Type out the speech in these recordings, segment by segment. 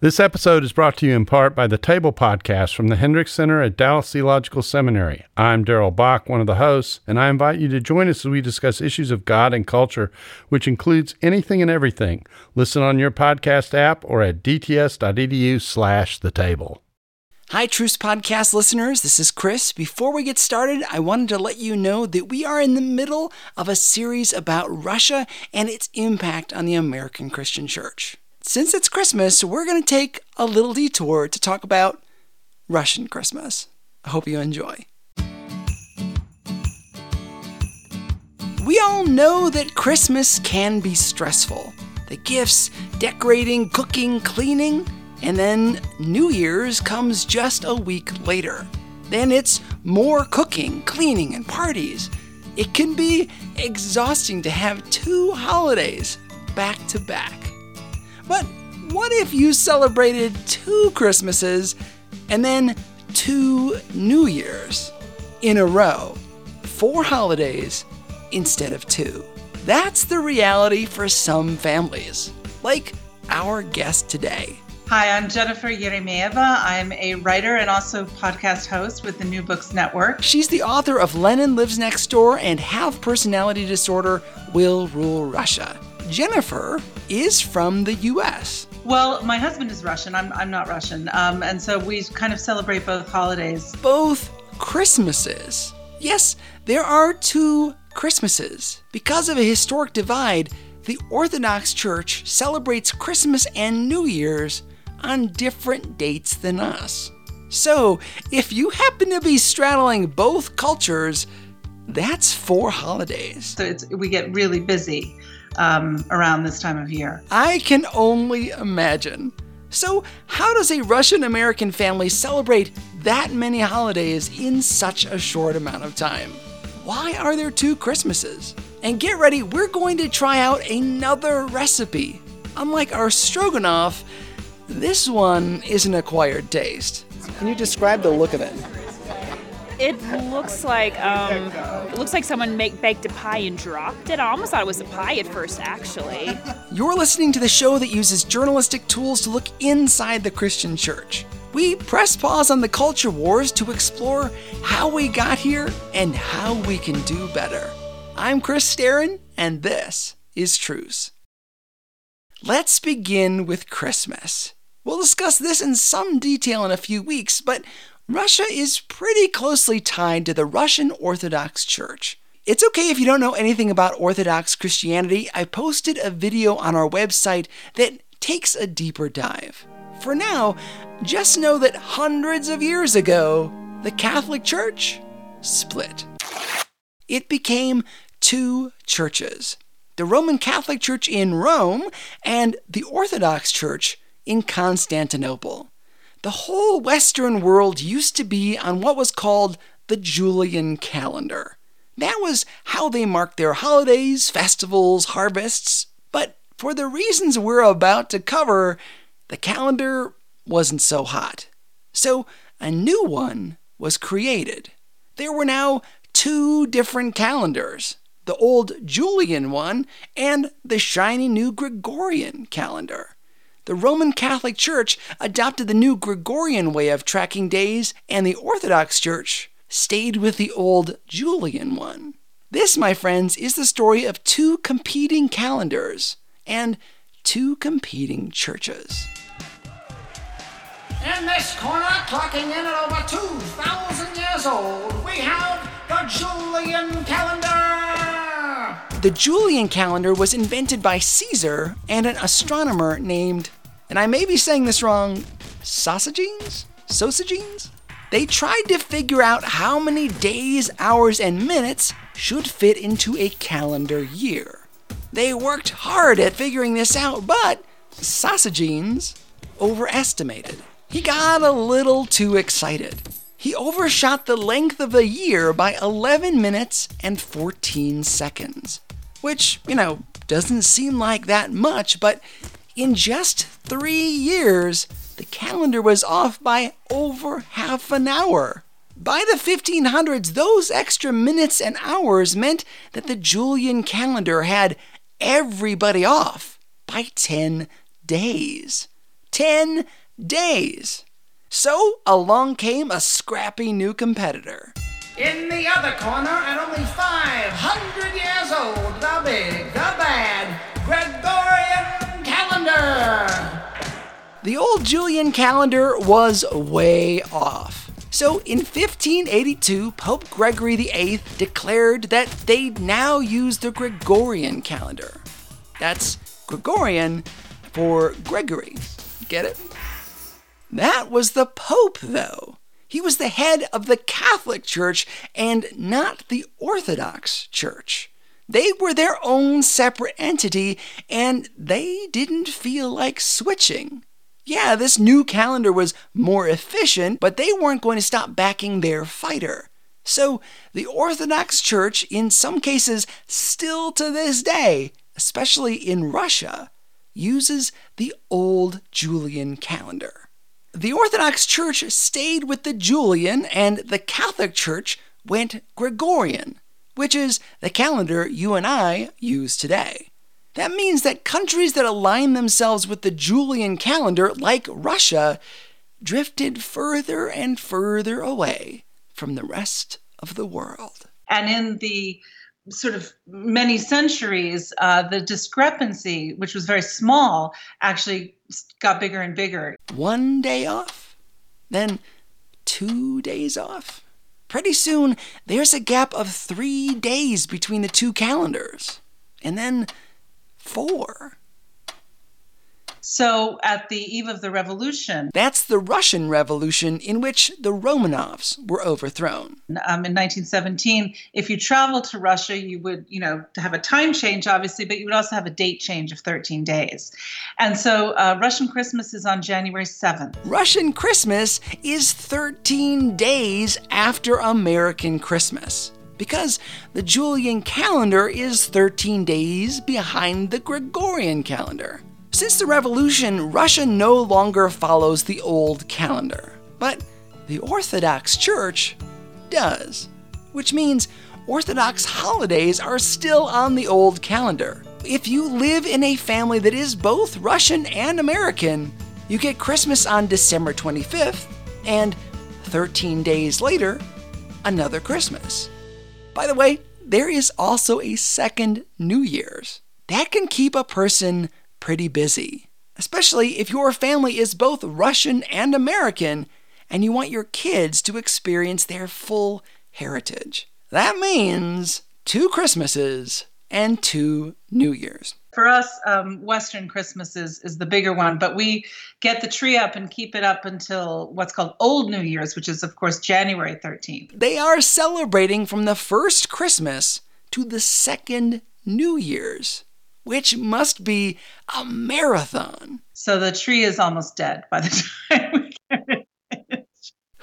This episode is brought to you in part by the Table Podcast from the Hendricks Center at Dallas Theological Seminary. I'm Darrell Bock, one of the hosts, and I invite you to join us as we discuss issues of God and culture, which includes anything and everything. Listen on your podcast app or at dts.edu/thetable. Hi, Truce Podcast listeners. This is Chris. Before we get started, I wanted to let you know that we are in the middle of a series about Russia and its impact on the American Christian Church. Since it's Christmas, we're going to take a little detour to talk about Russian Christmas. I hope you enjoy. We all know that Christmas can be stressful. The gifts, decorating, cooking, cleaning. And then New Year's comes just a week later. Then it's more cooking, cleaning, and parties. It can be exhausting to have two holidays back to back. But what if you celebrated two Christmases and then two New Year's in a row? 4 holidays instead of 2. That's the reality for some families, like our guest today. Hi, I'm Jennifer Eremeeva. I'm a writer and also podcast host with the New Books Network. She's the author of Lenin Lives Next Door and Have Personality Disorder Will Rule Russia. Jennifer is from the U.S. Well, my husband is Russian. I'm not Russian. And so we kind of celebrate both holidays. Both Christmases. Yes, there are two Christmases. Because of a historic divide, the Orthodox Church celebrates Christmas and New Year's on different dates than us. So, if you happen to be straddling both cultures, that's 4 holidays. So we get really busy around this time of year. I can only imagine. So, how does a Russian-American family celebrate that many holidays in such a short amount of time? Why are there 2 Christmases? And get ready, we're going to try out another recipe. Unlike our stroganoff, this one is an acquired taste. Can you describe the look of it? It looks like someone baked a pie and dropped it. I almost thought it was a pie at first, actually. You're listening to the show that uses journalistic tools to look inside the Christian church. We press pause on the culture wars to explore how we got here and how we can do better. I'm Chris Starin, and this is Truce. Let's begin with Christmas. We'll discuss this in some detail in a few weeks, but Russia is pretty closely tied to the Russian Orthodox Church. It's okay if you don't know anything about Orthodox Christianity. I posted a video on our website that takes a deeper dive. For now, just know that hundreds of years ago, the Catholic Church split. It became 2 churches: the Roman Catholic Church in Rome and the Orthodox Church in Constantinople. The whole Western world used to be on what was called the Julian calendar. That was how they marked their holidays, festivals, harvests, but for the reasons we're about to cover, the calendar wasn't so hot. So a new one was created. There were now 2 different calendars, the old Julian one and the shiny new Gregorian calendar. The Roman Catholic Church adopted the new Gregorian way of tracking days, and the Orthodox Church stayed with the old Julian one. This, my friends, is the story of 2 competing calendars and 2 competing churches. In this corner, clocking in at over 2,000 years old, we have the Julian calendar! The Julian calendar was invented by Caesar and an astronomer named, and I may be saying this wrong, Sosigenes? They tried to figure out how many days, hours, and minutes should fit into a calendar year. They worked hard at figuring this out, but Sosigenes overestimated. He got a little too excited. He overshot the length of a year by 11 minutes and 14 seconds, which, doesn't seem like that much, but in just 3 years, the calendar was off by over half an hour. By the 1500s, those extra minutes and hours meant that the Julian calendar had everybody off by 10 days. 10 days. So along came a scrappy new competitor. In the other corner, at only 500 years old, the big, the bad, Gregorian calendar. The old Julian calendar was way off. So in 1582, Pope Gregory VIII declared that they'd now use the Gregorian calendar. That's Gregorian for Gregory. Get it? That was the Pope, though. He was the head of the Catholic Church and not the Orthodox Church. They were their own separate entity, and they didn't feel like switching. Yeah, this new calendar was more efficient, but they weren't going to stop backing their fighter. So the Orthodox Church, in some cases still to this day, especially in Russia, uses the old Julian calendar. The Orthodox Church stayed with the Julian, and the Catholic Church went Gregorian, which is the calendar you and I use today. That means that countries that align themselves with the Julian calendar, like Russia, drifted further and further away from the rest of the world. And in the sort of many centuries, the discrepancy, which was very small, actually got bigger and bigger. 1 day off, then 2 days off. Pretty soon, there's a gap of 3 days between the two calendars, and then 4. So at the eve of the revolution... That's the Russian Revolution, in which the Romanovs were overthrown. In 1917, if you traveled to Russia, you would, have a time change, obviously, but you would also have a date change of 13 days. And so Russian Christmas is on January 7th. Russian Christmas is 13 days after American Christmas, because the Julian calendar is 13 days behind the Gregorian calendar. Since the revolution, Russia no longer follows the old calendar, but the Orthodox Church does, which means Orthodox holidays are still on the old calendar. If you live in a family that is both Russian and American, you get Christmas on December 25th, and 13 days later, another Christmas. By the way, there is also a second New Year's. That can keep a person pretty busy, especially if your family is both Russian and American and you want your kids to experience their full heritage. That means 2 Christmases and 2 New Year's. For us, Western Christmas is the bigger one, but we get the tree up and keep it up until what's called Old New Year's, which is, of course, January 13th. They are celebrating from the first Christmas to the second New Year's, which must be a marathon. So the tree is almost dead by the time we get it.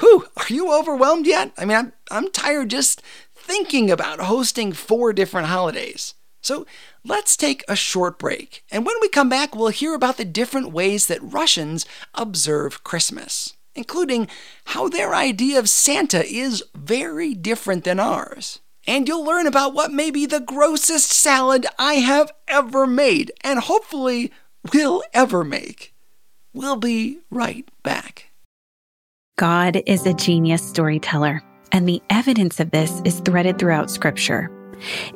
Whew, are you overwhelmed yet? I mean, I'm tired just thinking about hosting 4 different holidays. So let's take a short break. And when we come back, we'll hear about the different ways that Russians observe Christmas, including how their idea of Santa is very different than ours. And you'll learn about what may be the grossest salad I have ever made, and hopefully will ever make. We'll be right back. God is a genius storyteller, and the evidence of this is threaded throughout Scripture.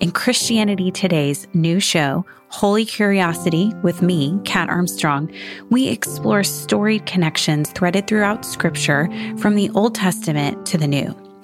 In Christianity Today's new show, Holy Curiosity, with me, Kat Armstrong, we explore storied connections threaded throughout Scripture from the Old Testament to the New.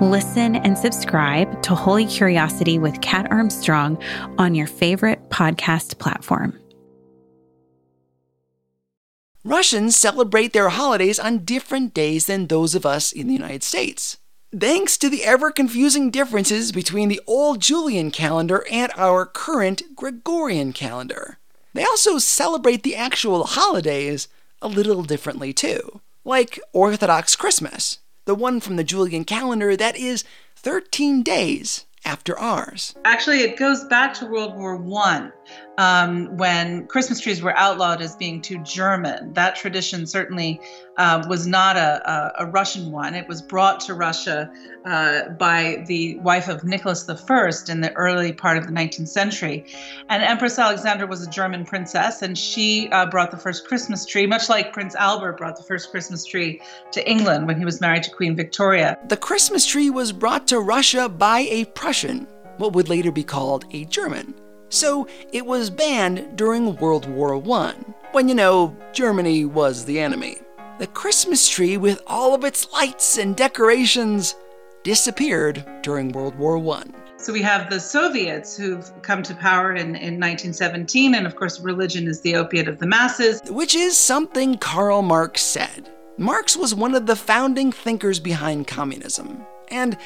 Listen and subscribe to Holy Curiosity with Kat Armstrong on your favorite podcast platform. Russians celebrate their holidays on different days than those of us in the United States, thanks to the ever-confusing differences between the old Julian calendar and our current Gregorian calendar. They also celebrate the actual holidays a little differently too. Like Orthodox Christmas, the one from the Julian calendar that is 13 days after ours. Actually, it goes back to World War I, when Christmas trees were outlawed as being too German. That tradition certainly was not a Russian one. It was brought to Russia by the wife of Nicholas I in the early part of the 19th century. And Empress Alexandra was a German princess, and she brought the first Christmas tree, much like Prince Albert brought the first Christmas tree to England when he was married to Queen Victoria. The Christmas tree was brought to Russia by a Prussian, what would later be called a German. So it was banned during World War I, when, you know, Germany was the enemy. The Christmas tree, with all of its lights and decorations, disappeared during World War I. So we have the Soviets who've come to power in 1917, and of course religion is the opiate of the masses. Which is something Karl Marx said. Marx was one of the founding thinkers behind communism, and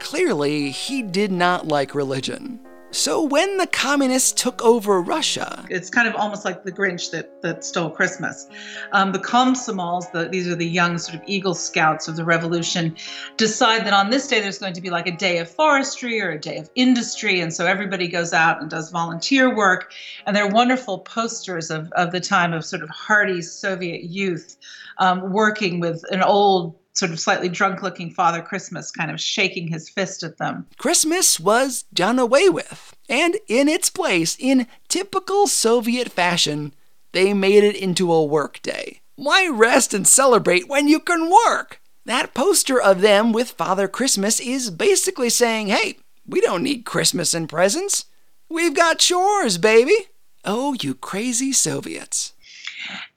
clearly he did not like religion. So when the communists took over Russia... It's kind of almost like the Grinch that stole Christmas. The Komsomols, these are the young sort of Eagle Scouts of the revolution, decide that on this day there's going to be like a day of forestry or a day of industry, and so everybody goes out and does volunteer work. And they're wonderful posters of the time of sort of hardy Soviet youth working with an old, sort of slightly drunk-looking Father Christmas kind of shaking his fist at them. Christmas was done away with, and in its place, in typical Soviet fashion, they made it into a work day. Why rest and celebrate when you can work? That poster of them with Father Christmas is basically saying, hey, we don't need Christmas and presents. We've got chores, baby. Oh, you crazy Soviets.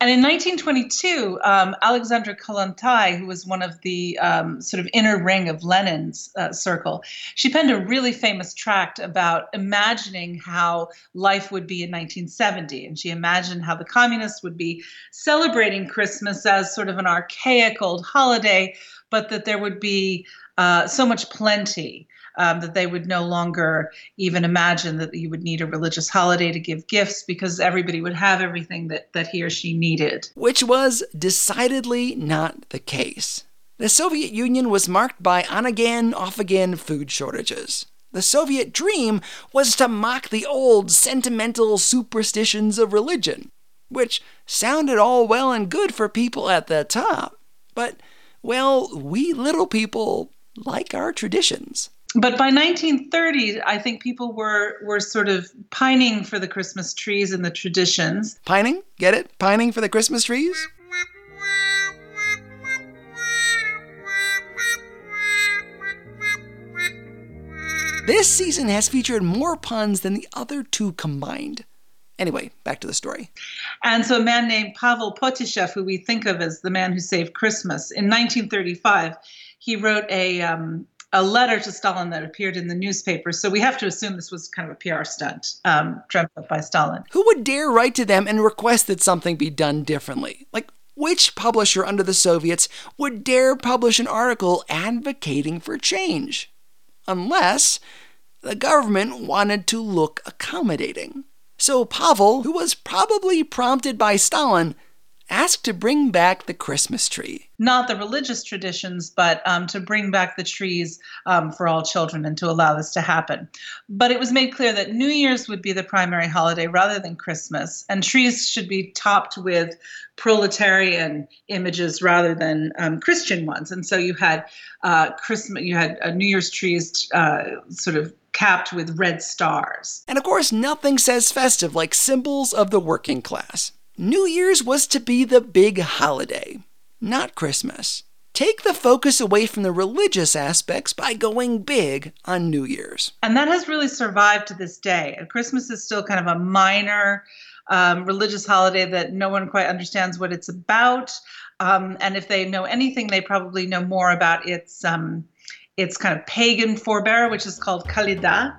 And in 1922, Alexandra Kollontai, who was one of the sort of inner ring of Lenin's circle, she penned a really famous tract about imagining how life would be in 1970. And she imagined how the communists would be celebrating Christmas as sort of an archaic old holiday, but that there would be so much plenty. That they would no longer even imagine that you would need a religious holiday to give gifts because everybody would have everything that he or she needed. Which was decidedly not the case. The Soviet Union was marked by on-again, off-again food shortages. The Soviet dream was to mock the old, sentimental superstitions of religion, which sounded all well and good for people at the top. But, well, we little people like our traditions. But by 1930, I think people were sort of pining for the Christmas trees and the traditions. Pining? Get it? Pining for the Christmas trees? This season has featured more puns than the other two combined. Anyway, back to the story. And so a man named Pavel Potishov, who we think of as the man who saved Christmas, in 1935, he wrote a letter to Stalin that appeared in the newspaper. So we have to assume this was kind of a PR stunt dreamt up by Stalin. Who would dare write to them and request that something be done differently? Like, which publisher under the Soviets would dare publish an article advocating for change? Unless the government wanted to look accommodating. So Pavel, who was probably prompted by Stalin, asked to bring back the Christmas tree. Not the religious traditions, but to bring back the trees for all children and to allow this to happen. But it was made clear that New Year's would be the primary holiday rather than Christmas, and trees should be topped with proletarian images rather than Christian ones. And so you had New Year's trees sort of capped with red stars. And of course, nothing says festive like symbols of the working class. New Year's was to be the big holiday, not Christmas. Take the focus away from the religious aspects by going big on New Year's. And that has really survived to this day. Christmas is still kind of a minor religious holiday that no one quite understands what it's about. And if they know anything, they probably know more about its kind of pagan forebear, which is called Kalida.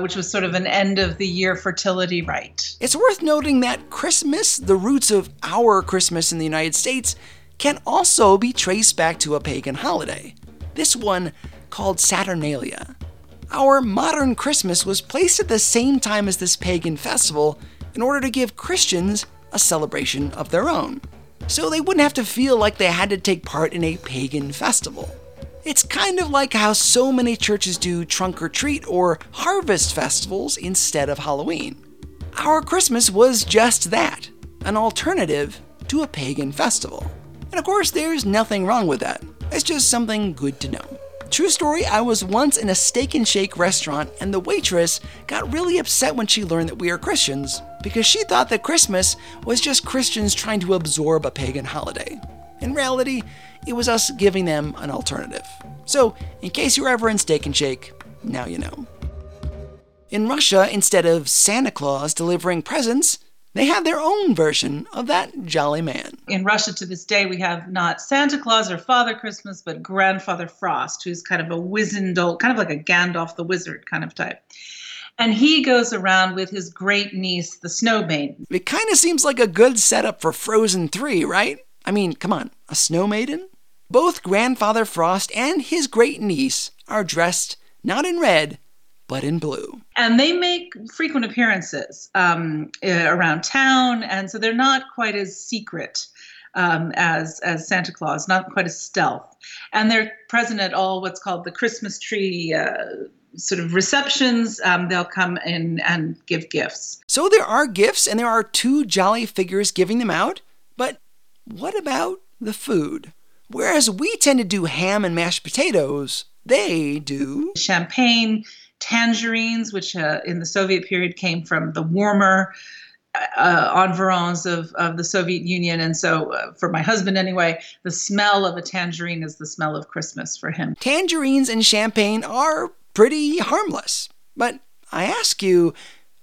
Which was sort of an end-of-the-year fertility rite. It's worth noting that Christmas, the roots of our Christmas in the United States, can also be traced back to a pagan holiday, this one called Saturnalia. Our modern Christmas was placed at the same time as this pagan festival in order to give Christians a celebration of their own. so they wouldn't have to feel like they had to take part in a pagan festival. It's kind of like how so many churches do trunk or treat or harvest festivals instead of Halloween. Our Christmas was just that, an alternative to a pagan festival. And of course, there's nothing wrong with that. It's just something good to know. True story, I was once in a steak and shake restaurant and the waitress got really upset when she learned that we are Christians because she thought that Christmas was just Christians trying to absorb a pagan holiday. In reality, it was us giving them an alternative. So, in case you're ever in steak and shake, now you know. In Russia, instead of Santa Claus delivering presents, they have their own version of that jolly man. In Russia to this day, we have not Santa Claus or Father Christmas, but Grandfather Frost, who's kind of a wizened old, kind of like a Gandalf the Wizard kind of type. And he goes around with his great niece, the Snow Maiden. It kind of seems like a good setup for Frozen 3, right? I mean, come on, a Snow Maiden? Both Grandfather Frost and his great niece are dressed not in red, but in blue. And they make frequent appearances around town, and so they're not quite as secret as Santa Claus, not quite as stealth. And they're present at all what's called the Christmas tree sort of receptions. They'll come in and give gifts. So there are gifts, and there are two jolly figures giving them out, but what about the food? Whereas we tend to do ham and mashed potatoes, they do champagne, tangerines, which in the Soviet period came from the warmer environs of the Soviet Union. And so for my husband anyway, the smell of a tangerine is the smell of Christmas for him. Tangerines and champagne are pretty harmless. But I ask you,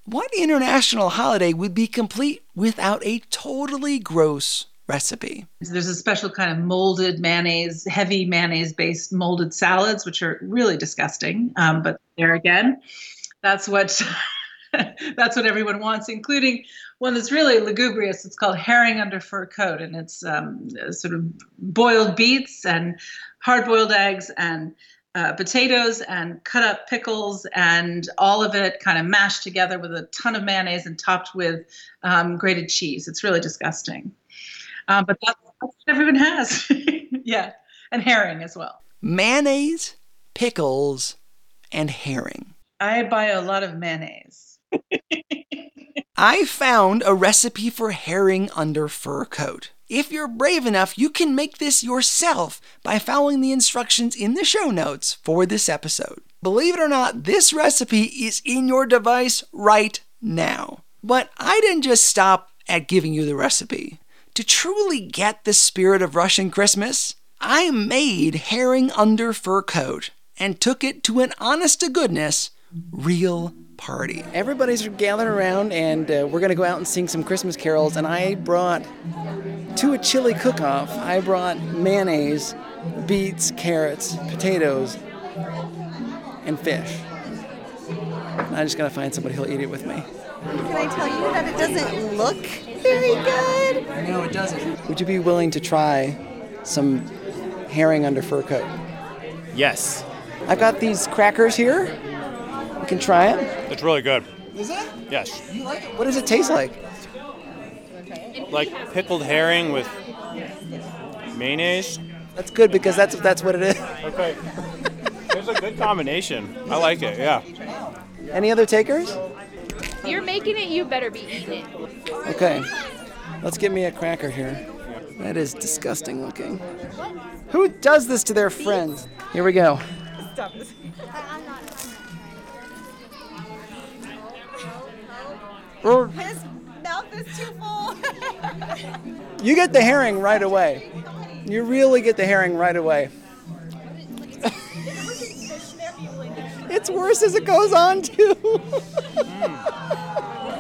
what international holiday would be complete without a totally gross recipe? So there's a special kind of molded mayonnaise, heavy mayonnaise-based molded salads, which are really disgusting. But there again, that's what that's what everyone wants, including one that's really lugubrious. It's called Herring Under Fur Coat, and it's sort of boiled beets and hard-boiled eggs and potatoes and cut-up pickles, and all of it kind of mashed together with a ton of mayonnaise and topped with grated cheese. It's really disgusting. But that's what everyone has. Yeah. And herring as well. Mayonnaise, pickles, and herring. I buy a lot of mayonnaise. I found a recipe for herring under fur coat. If you're brave enough, you can make this yourself by following the instructions in the show notes for this episode. Believe it or not, this recipe is in your device right now. But I didn't just stop at giving you the recipe. To truly get the spirit of Russian Christmas, I made Herring Under Fur Coat and took it to an honest-to-goodness real party. Everybody's gathered around, and we're going to go out and sing some Christmas carols, and I brought, to a chili cook-off, I brought mayonnaise, beets, carrots, potatoes, and fish. I just got to find somebody who'll eat it with me. Can I tell you that it doesn't look very good? No, it doesn't. Would you be willing to try some herring under fur coat? Yes. I've got these crackers here. You can try it. It's really good. Is it? Yes. You like it? What does it taste like? Like pickled herring with mayonnaise. That's good because that's what it is. Okay. It's a good combination. I like it, yeah. Any other takers? You're making it, you better be eating it. Okay, let's get me a cracker here. That is disgusting looking. Who does this to their friends? Here we go. Stop this. His mouth is too full. You get the herring right away. You really get the herring right away. It's worse as it goes on, too.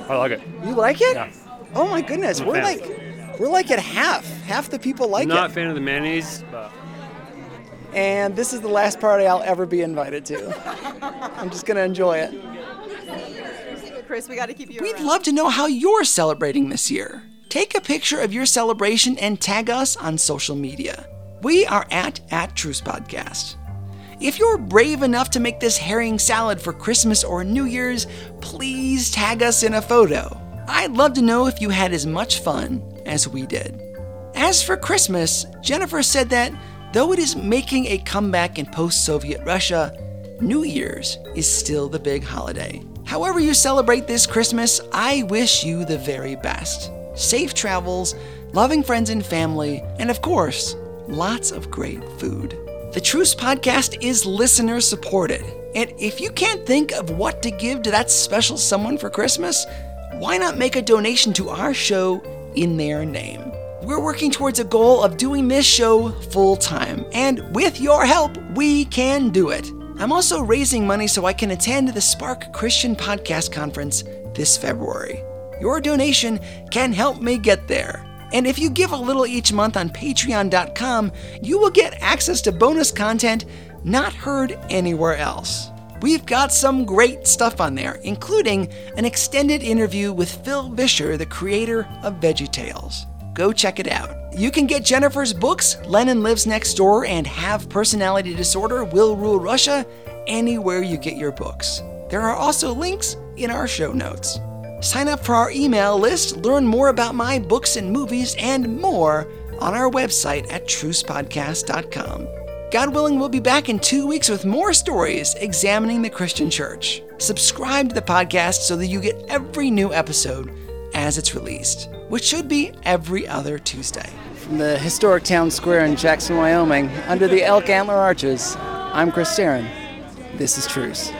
I like it. You like it? Yeah. Oh my goodness, we're like at half. Half the people like it. Not a fan of the mayonnaise, but. And this is the last party I'll ever be invited to. I'm just gonna enjoy it. Chris, we gotta keep you around. We'd love to know how you're celebrating this year. Take a picture of your celebration and tag us on social media. We are at Truce Podcast. If you're brave enough to make this herring salad for Christmas or New Year's, please tag us in a photo. I'd love to know if you had as much fun as we did. As for Christmas, Jennifer said that though it is making a comeback in post-Soviet Russia, New Year's is still the big holiday. However you celebrate this Christmas, I wish you the very best. Safe travels, loving friends and family, and of course, lots of great food. The Truce Podcast is listener supported. And if you can't think of what to give to that special someone for Christmas, why not make a donation to our show in their name? We're working towards a goal of doing this show full time, and with your help, we can do it. I'm also raising money so I can attend the Spark Christian Podcast Conference this February. Your donation can help me get there. And if you give a little each month on patreon.com, you will get access to bonus content not heard anywhere else. We've got some great stuff on there, including an extended interview with Phil Vischer, the creator of VeggieTales. Go check it out. You can get Jennifer's books, Lenin Lives Next Door and Have Personality Disorder Will Rule Russia, anywhere you get your books. There are also links in our show notes. Sign up for our email list, learn more about my books and movies, and more on our website at trucepodcast.com. God willing, we'll be back in 2 weeks with more stories examining the Christian church. Subscribe to the podcast so that you get every new episode as it's released, which should be every other Tuesday. From the historic town square in Jackson, Wyoming, under the elk antler arches, I'm Chris Starin. This is Truce.